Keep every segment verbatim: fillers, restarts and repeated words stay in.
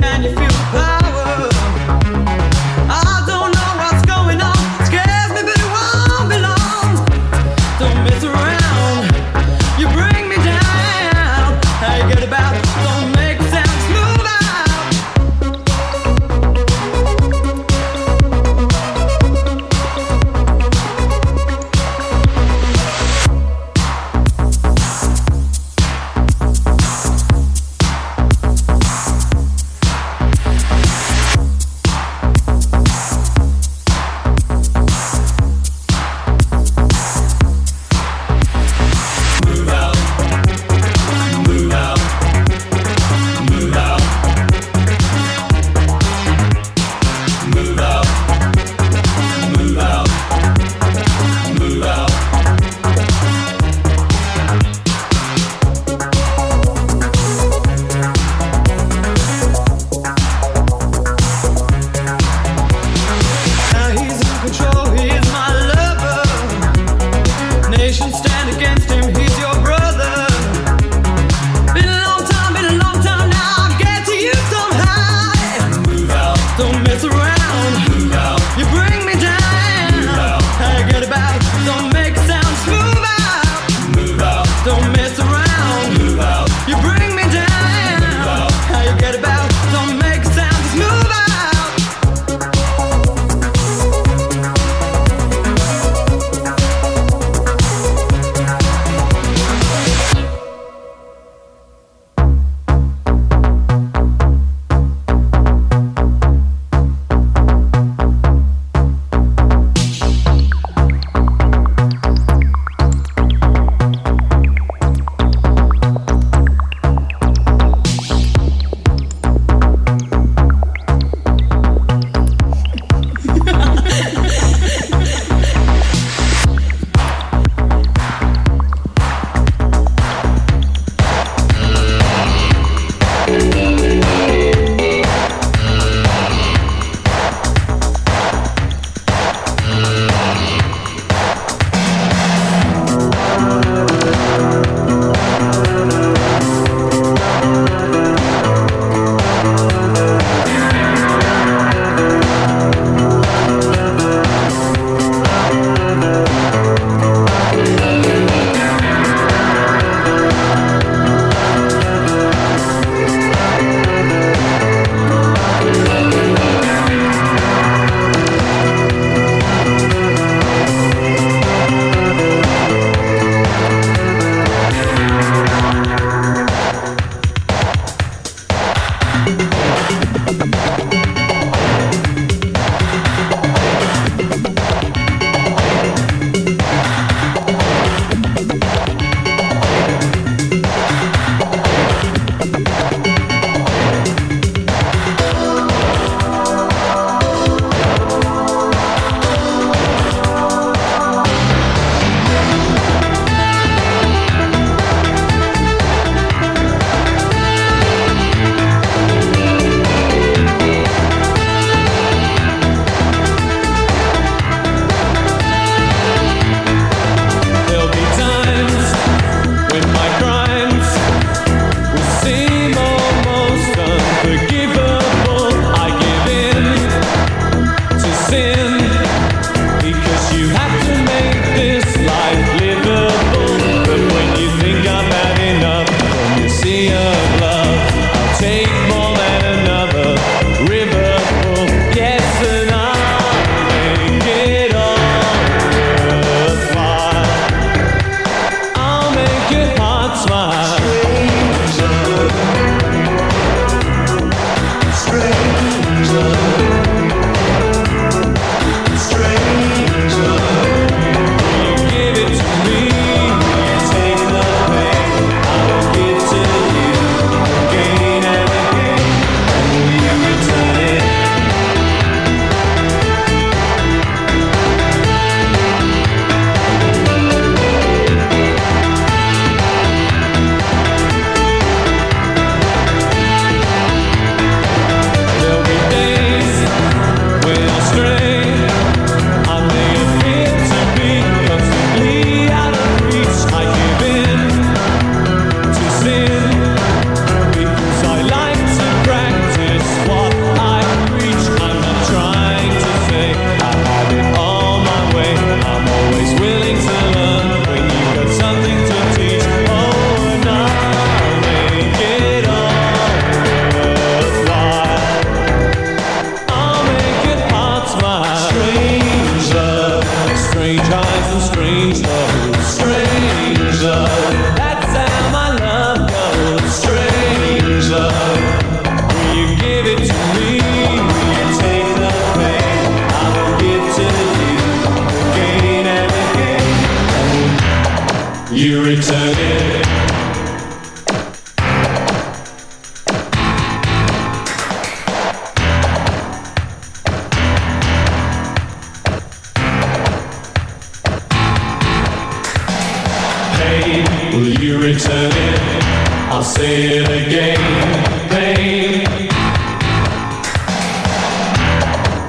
Can you feel the power?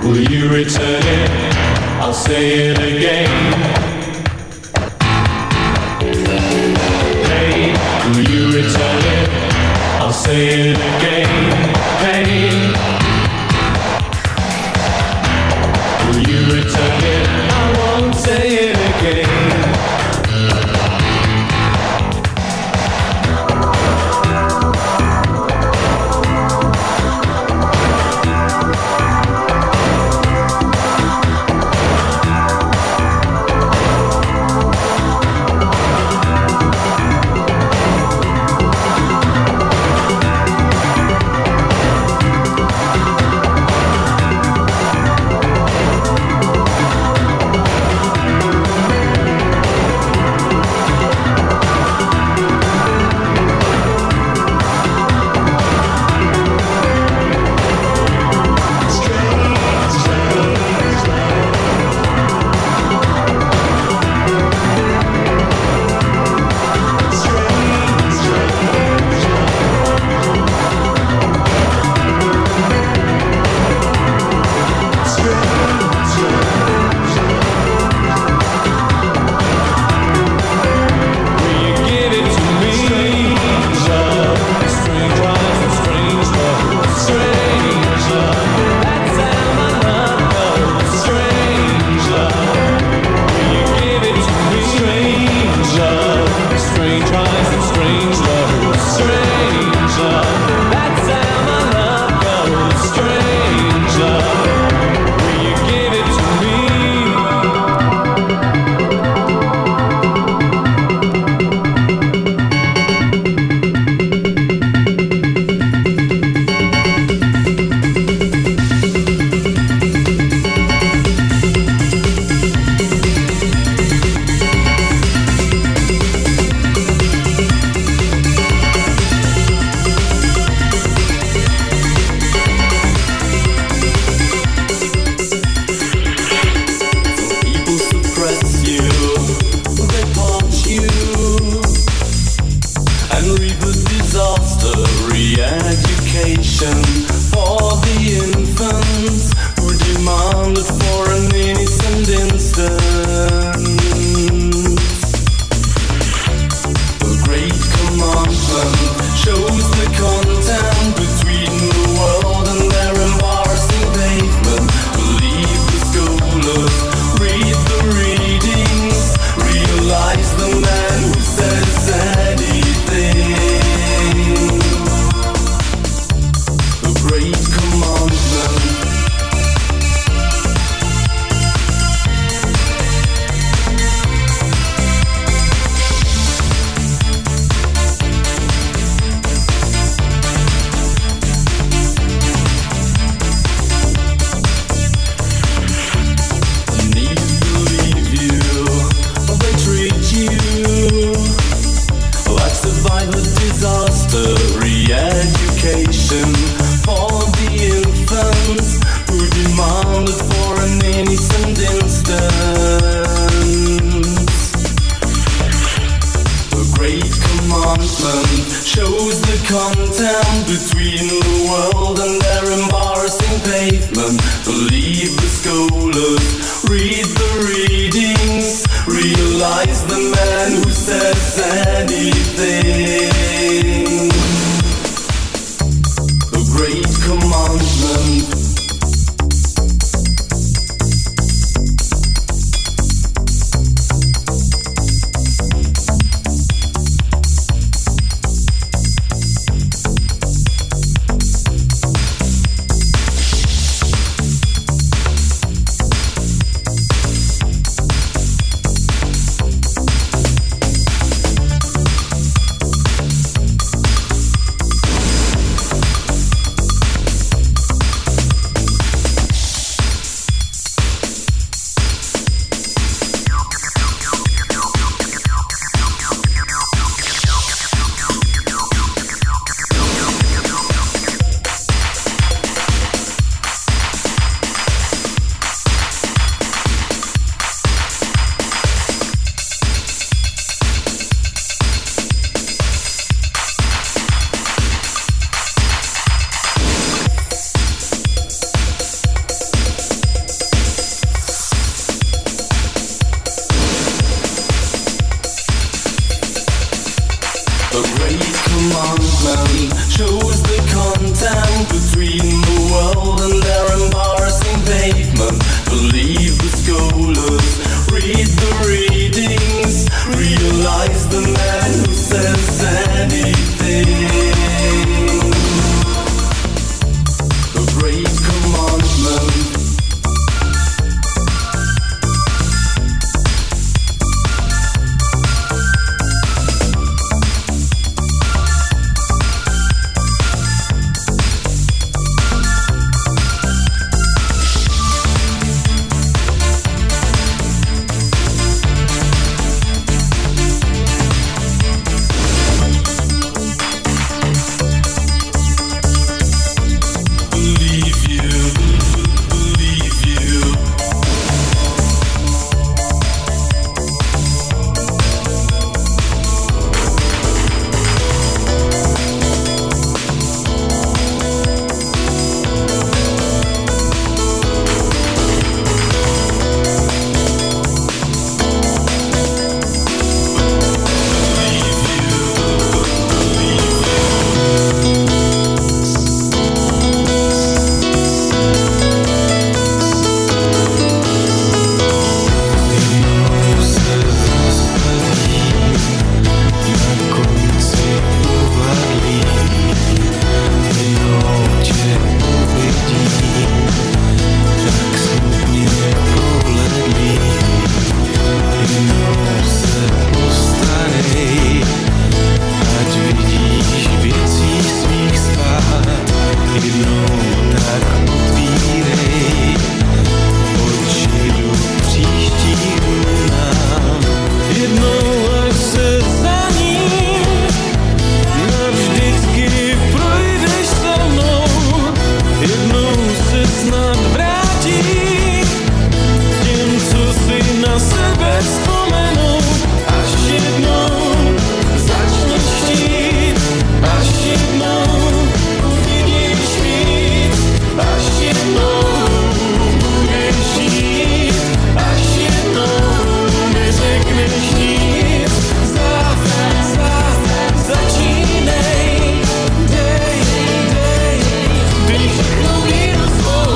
Will you return it? I'll say it again. Pain, will you return it? I'll say it again. Pain, will you return it? I won't say it again. snad vrátí. Tím, co si na sebe vzpomenu, až jednou začneš štít, až jednou uvidíš víc, až jednou budeš žít, až jednou neřekneš nic. Závr, závr, začínej, dej, dej, když mluví do svou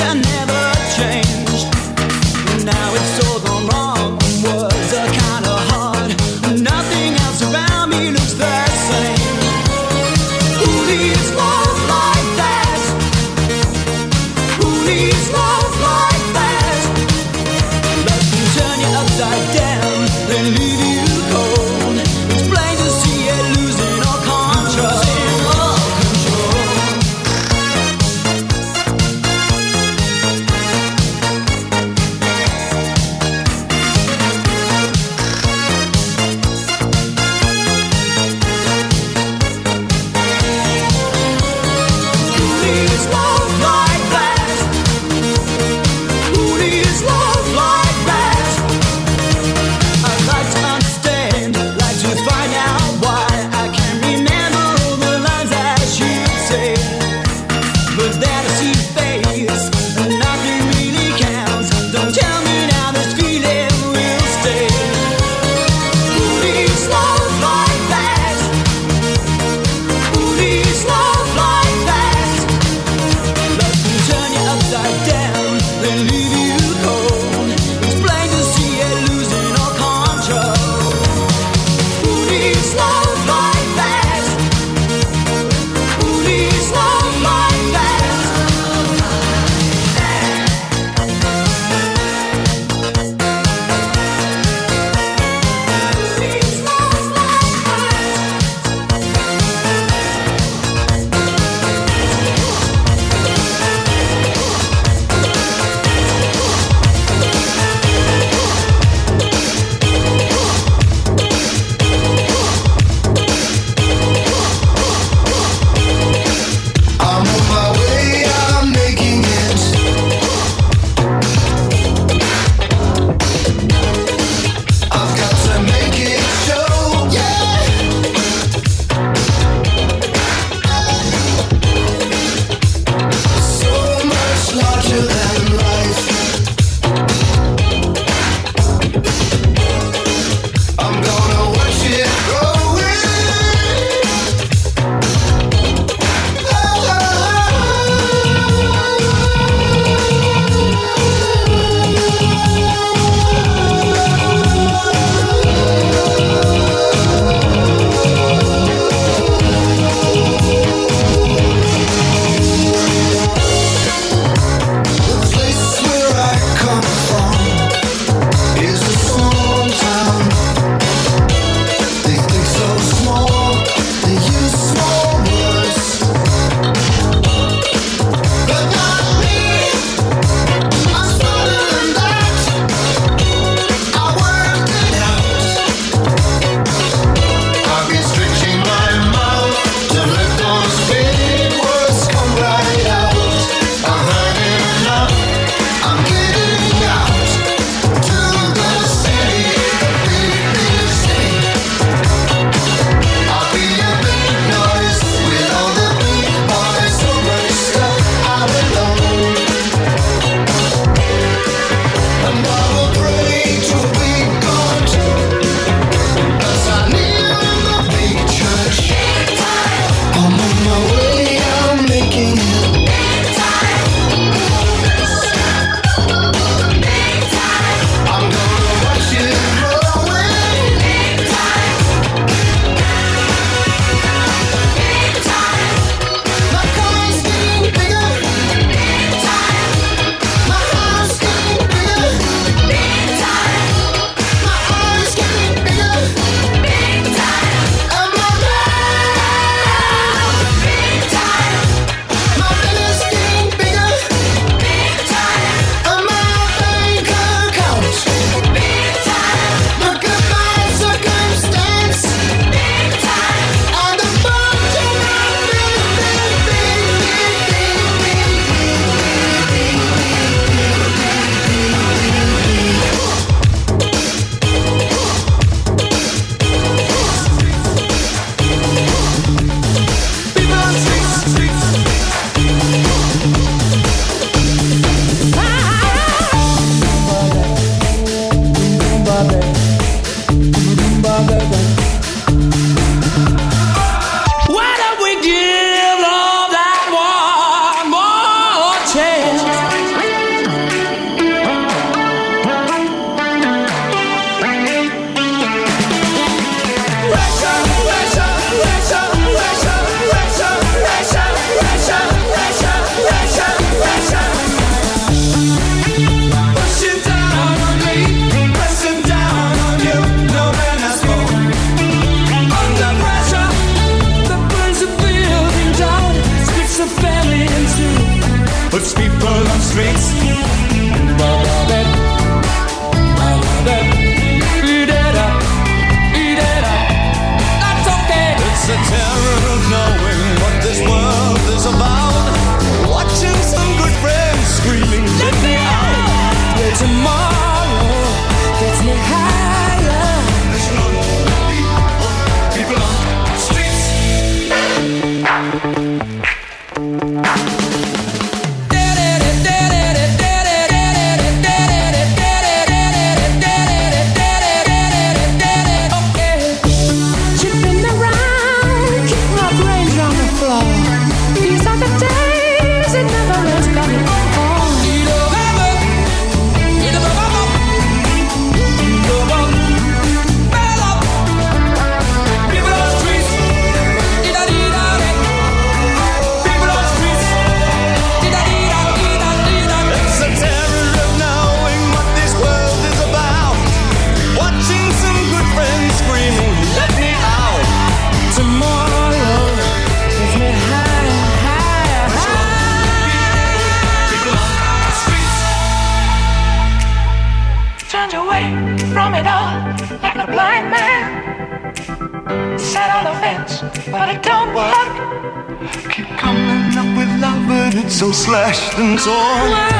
never changed. Now it's all gone wrong. turned away from it all like a blind man. Sat on the fence, but it don't work. Keep coming up with love, but it's so slashed and torn. Why?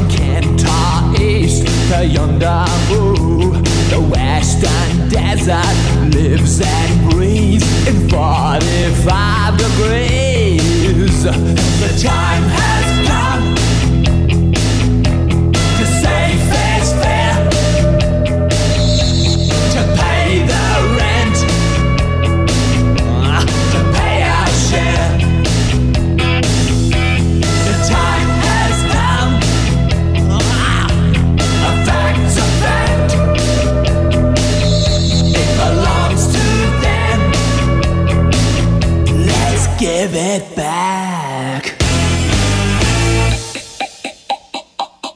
from Kentar east to yonder blue. The western desert lives and breathes in forty-five degrees. The time has come. Give it back.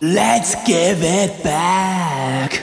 Let's give it back.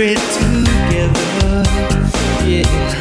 secret together, yeah.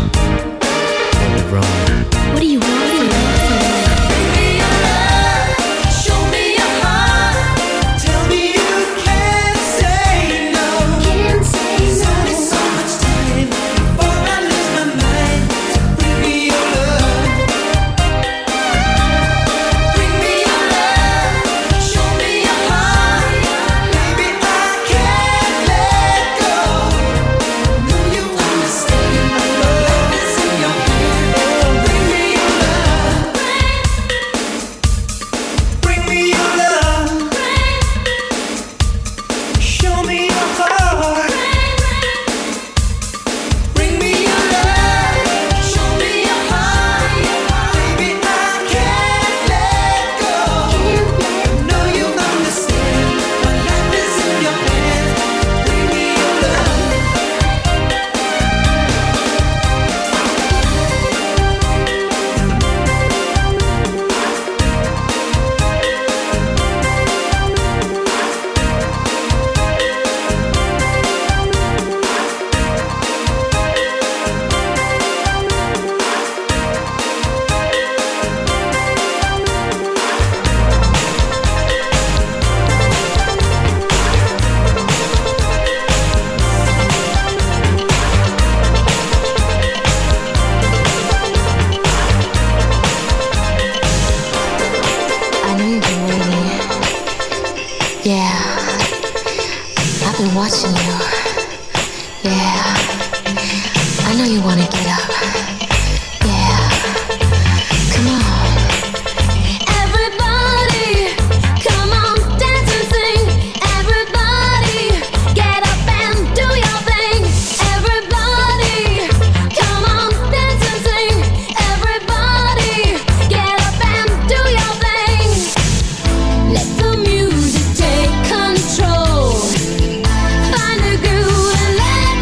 Find a groove and let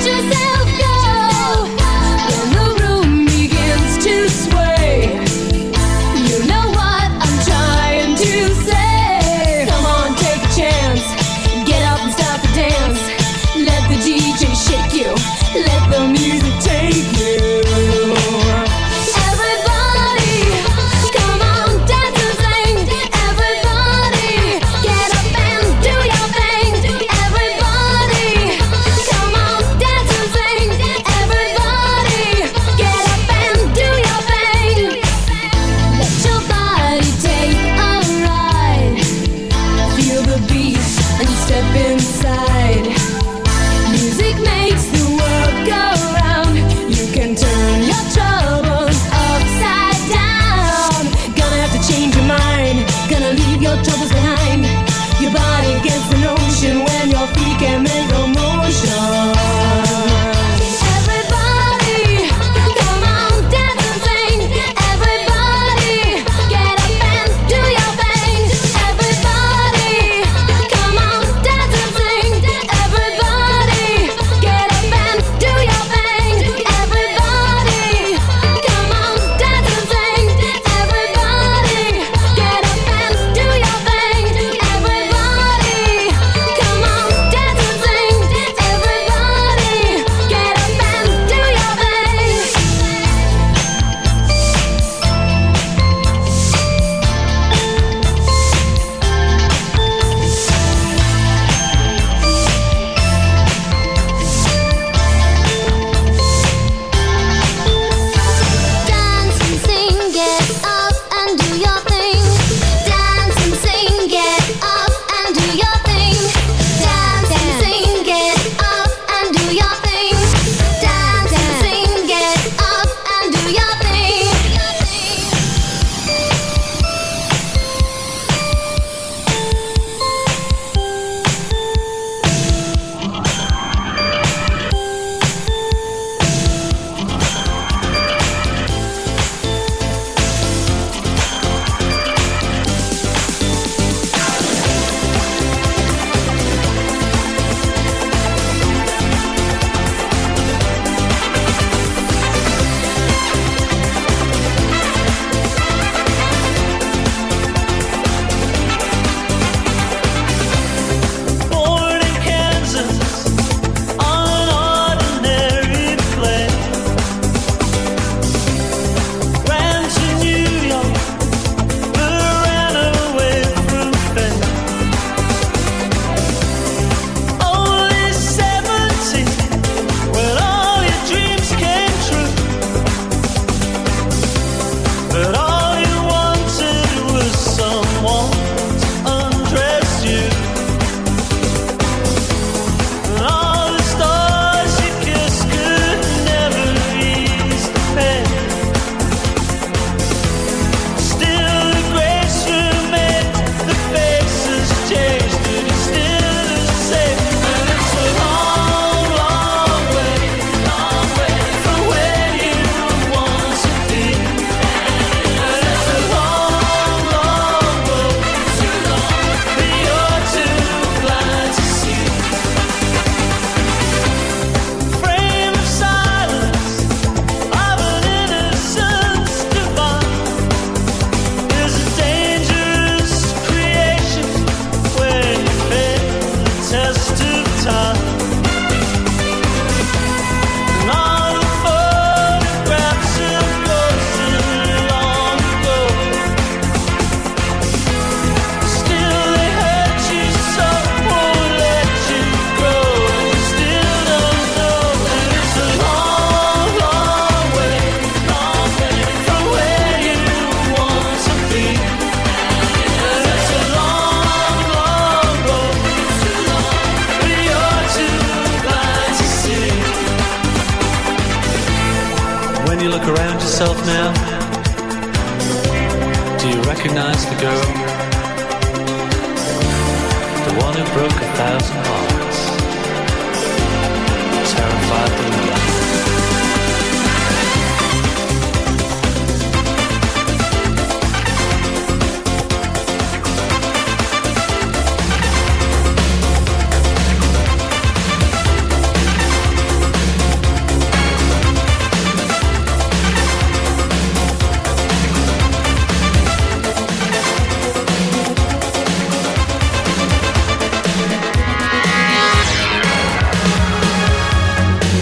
yourself go. Down the road. can turn your troubles upside down. Gonna have to change your mind, gonna leave your troubles behind. Your body gets the notion when your feet can make no motion.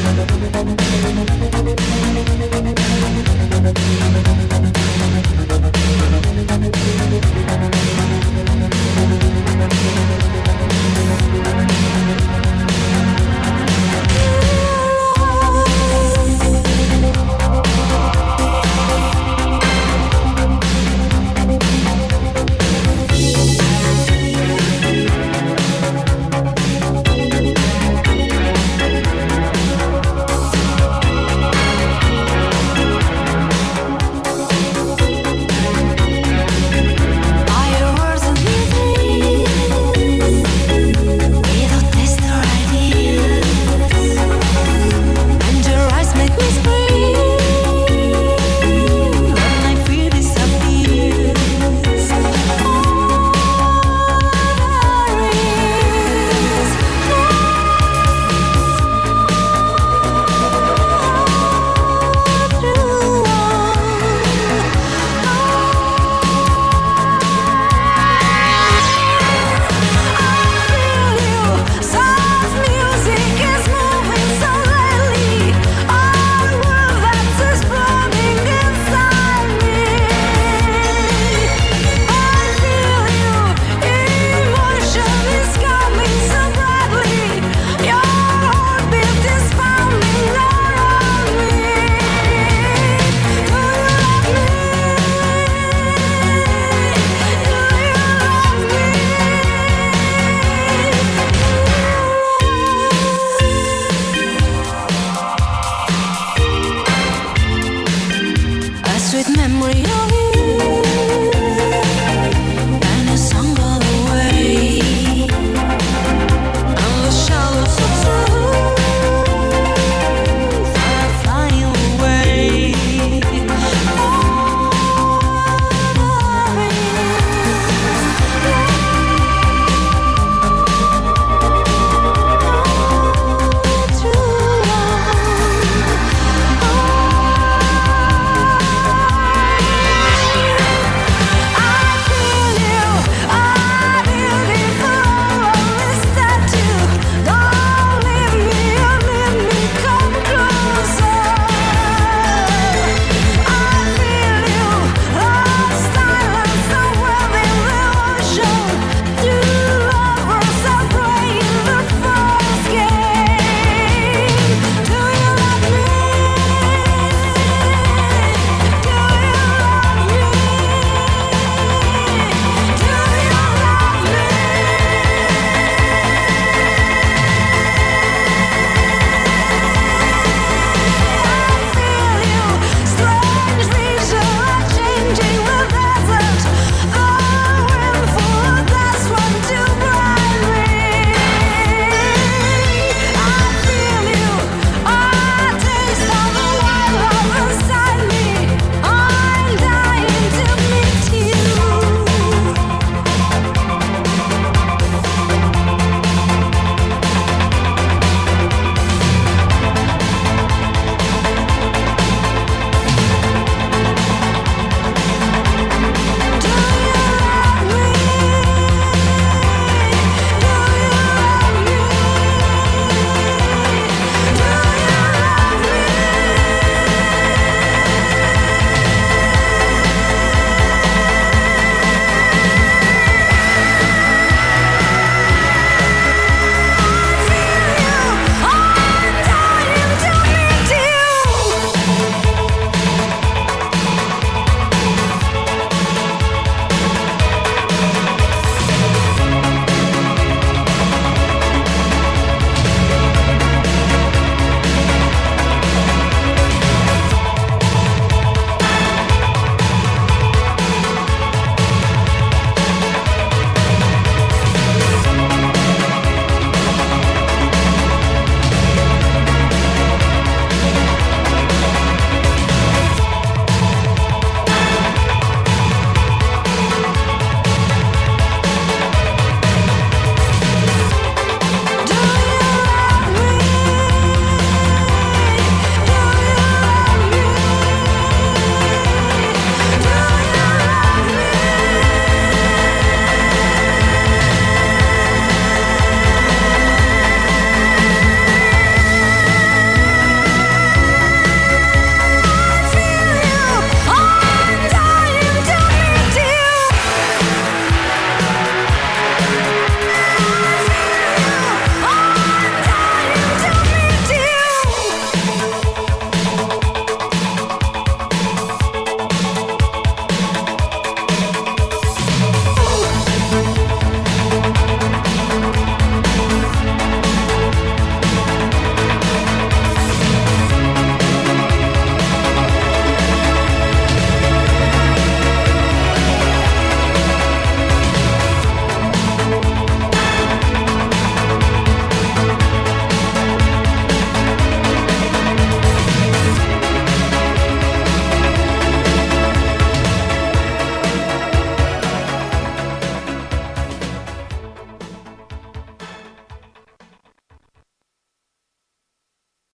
We'll be right back. sweet memory of you.